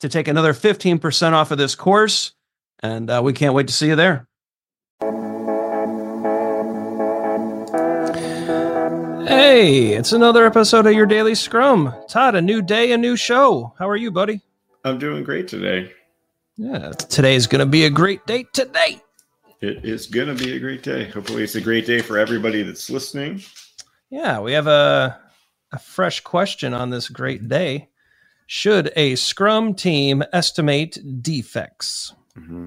to take another 15% off of this course. And we can't wait to see you there. Hey, it's another episode of Your Daily Scrum. Todd, a new day, a new show. How are you, buddy? I'm doing great today. Yeah, today's going to be a great day today. It is going to be a great day. Hopefully it's a great day for everybody that's listening. Yeah, we have a fresh question on this great day. Should a Scrum team estimate defects? Mm-hmm.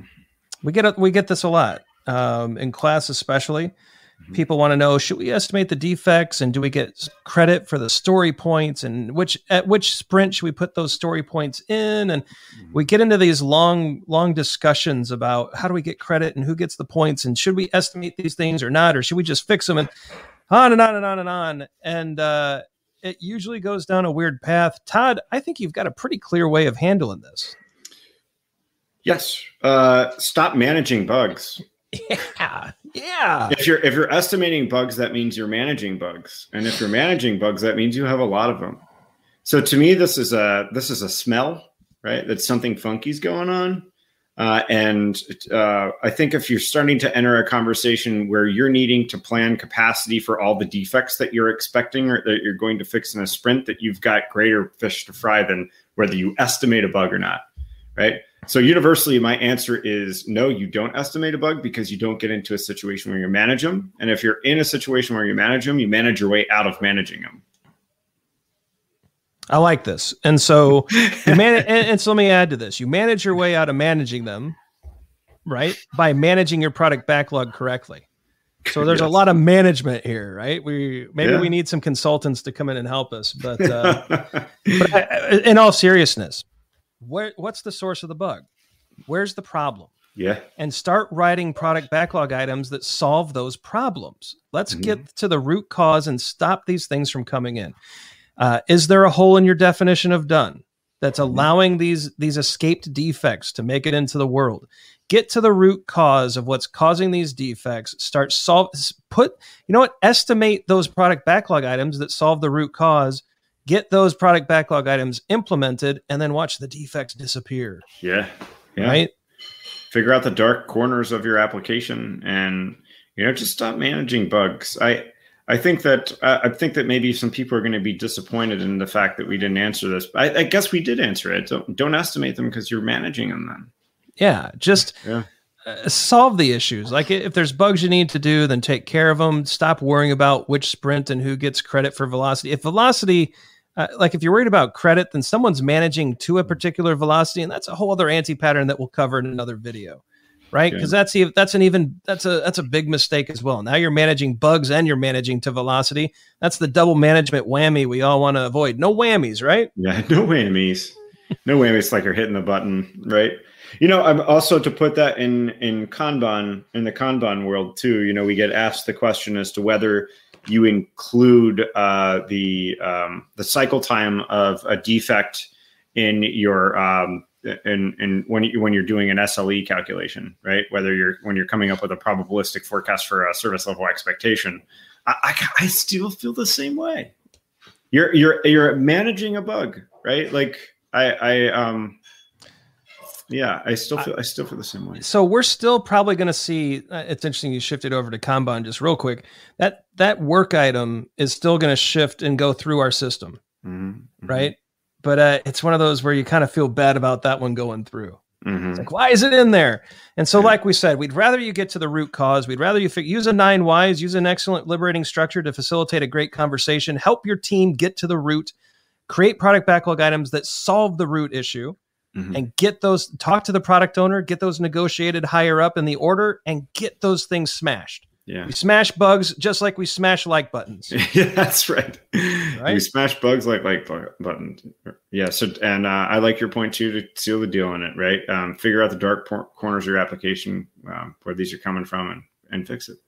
We get this a lot in class, especially. Mm-hmm. People want to know: should we estimate the defects, and do we get credit for the story points? And at which sprint should we put those story points in? And mm-hmm. we get into these long discussions about how do we get credit and who gets the points, and should we estimate these things or not, or should we just fix them? And on and on and on and on. And it usually goes down a weird path. Todd, I think you've got a pretty clear way of handling this. Yes. Stop managing bugs. Yeah. If you're estimating bugs, that means you're managing bugs. And if you're managing bugs, that means you have a lot of them. So to me, this is a smell, right? That something funky's going on. And I think if you're starting to enter a conversation where you're needing to plan capacity for all the defects that you're expecting or that you're going to fix in a sprint, that you've got greater fish to fry than whether you estimate a bug or not, right? So universally, my answer is no, you don't estimate a bug because you don't get into a situation where you manage them. And if you're in a situation where you manage them, you manage your way out of managing them. I like this. And so, so let me add to this. You manage your way out of managing them, right? By managing your product backlog correctly. So there's a lot of management here, right? We need some consultants to come in and help us. But, but in all seriousness, what's the source of the bug? Where's the problem? Yeah. And start writing product backlog items that solve those problems. Let's mm-hmm. get to the root cause and stop these things from coming in. Is there a hole in your definition of done that's allowing these escaped defects to make it into the world? Get to the root cause of what's causing these defects. Start estimate those product backlog items that solve the root cause. Get those product backlog items implemented, and then watch the defects disappear. Yeah. Right. Figure out the dark corners of your application, and just stop managing bugs. I think that maybe some people are going to be disappointed in the fact that we didn't answer this. I guess we did answer it. Don't estimate them because you're managing them then. Yeah, solve the issues. Like if there's bugs you need to do, then take care of them. Stop worrying about which sprint and who gets credit for velocity. If velocity, if you're worried about credit, then someone's managing to a particular velocity, and that's a whole other anti-pattern that we'll cover in another video. Right. Because that's a big mistake as well. Now you're managing bugs and you're managing to velocity. That's the double management whammy we all want to avoid. No whammies, right? Yeah, no whammies. No whammies, like you're hitting the button, right? I'm also to put that in Kanban, in the Kanban world too, we get asked the question as to whether you include the cycle time of a defect in your and when you're doing an SLE calculation, right? Whether when you're coming up with a probabilistic forecast for a service level expectation, I still feel the same way. You're managing a bug, right? Like I still feel the same way. So we're still probably going to see, it's interesting you shifted over to Kanban just real quick. That work item is still going to shift and go through our system, mm-hmm. right? But it's one of those where you kind of feel bad about that one going through. Mm-hmm. It's like, why is it in there? And so, like we said, we'd rather you get to the root cause. We'd rather you use a 9 whys, use an excellent liberating structure to facilitate a great conversation, help your team get to the root, create product backlog items that solve the root issue, mm-hmm. and get those, talk to the product owner, get those negotiated higher up in the order, and get those things smashed. Yeah. We smash bugs just like we smash like buttons. Yeah, that's right. We smash bugs like buttons. Yeah. So, and I like your point too, to seal the deal on it, right? Figure out the dark corners of your application, where these are coming from, and fix it.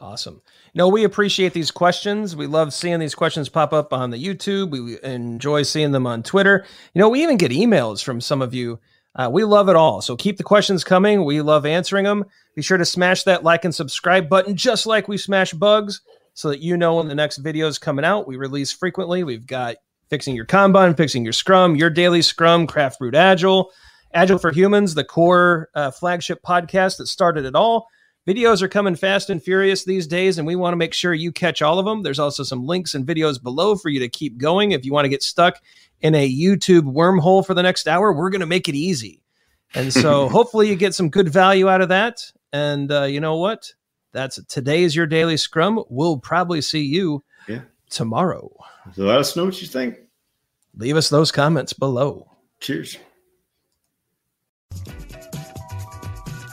Awesome. No, we appreciate these questions. We love seeing these questions pop up on the YouTube. We enjoy seeing them on Twitter. We even get emails from some of you. We love it all. So keep the questions coming. We love answering them. Be sure to smash that like and subscribe button, just like we smash bugs, so that when the next video is coming out. We release frequently. We've got Fixing Your Kanban, Fixing Your Scrum, Your Daily Scrum, Craft Brewed Agile, Agile for Humans, the core flagship podcast that started it all. Videos are coming fast and furious these days, and we want to make sure you catch all of them. There's also some links and videos below for you to keep going. If you want to get stuck in a YouTube wormhole for the next hour, we're going to make it easy. And so hopefully you get some good value out of that. And you know what? Today is Your Daily Scrum. We'll probably see you tomorrow. So let us know what you think. Leave us those comments below. Cheers.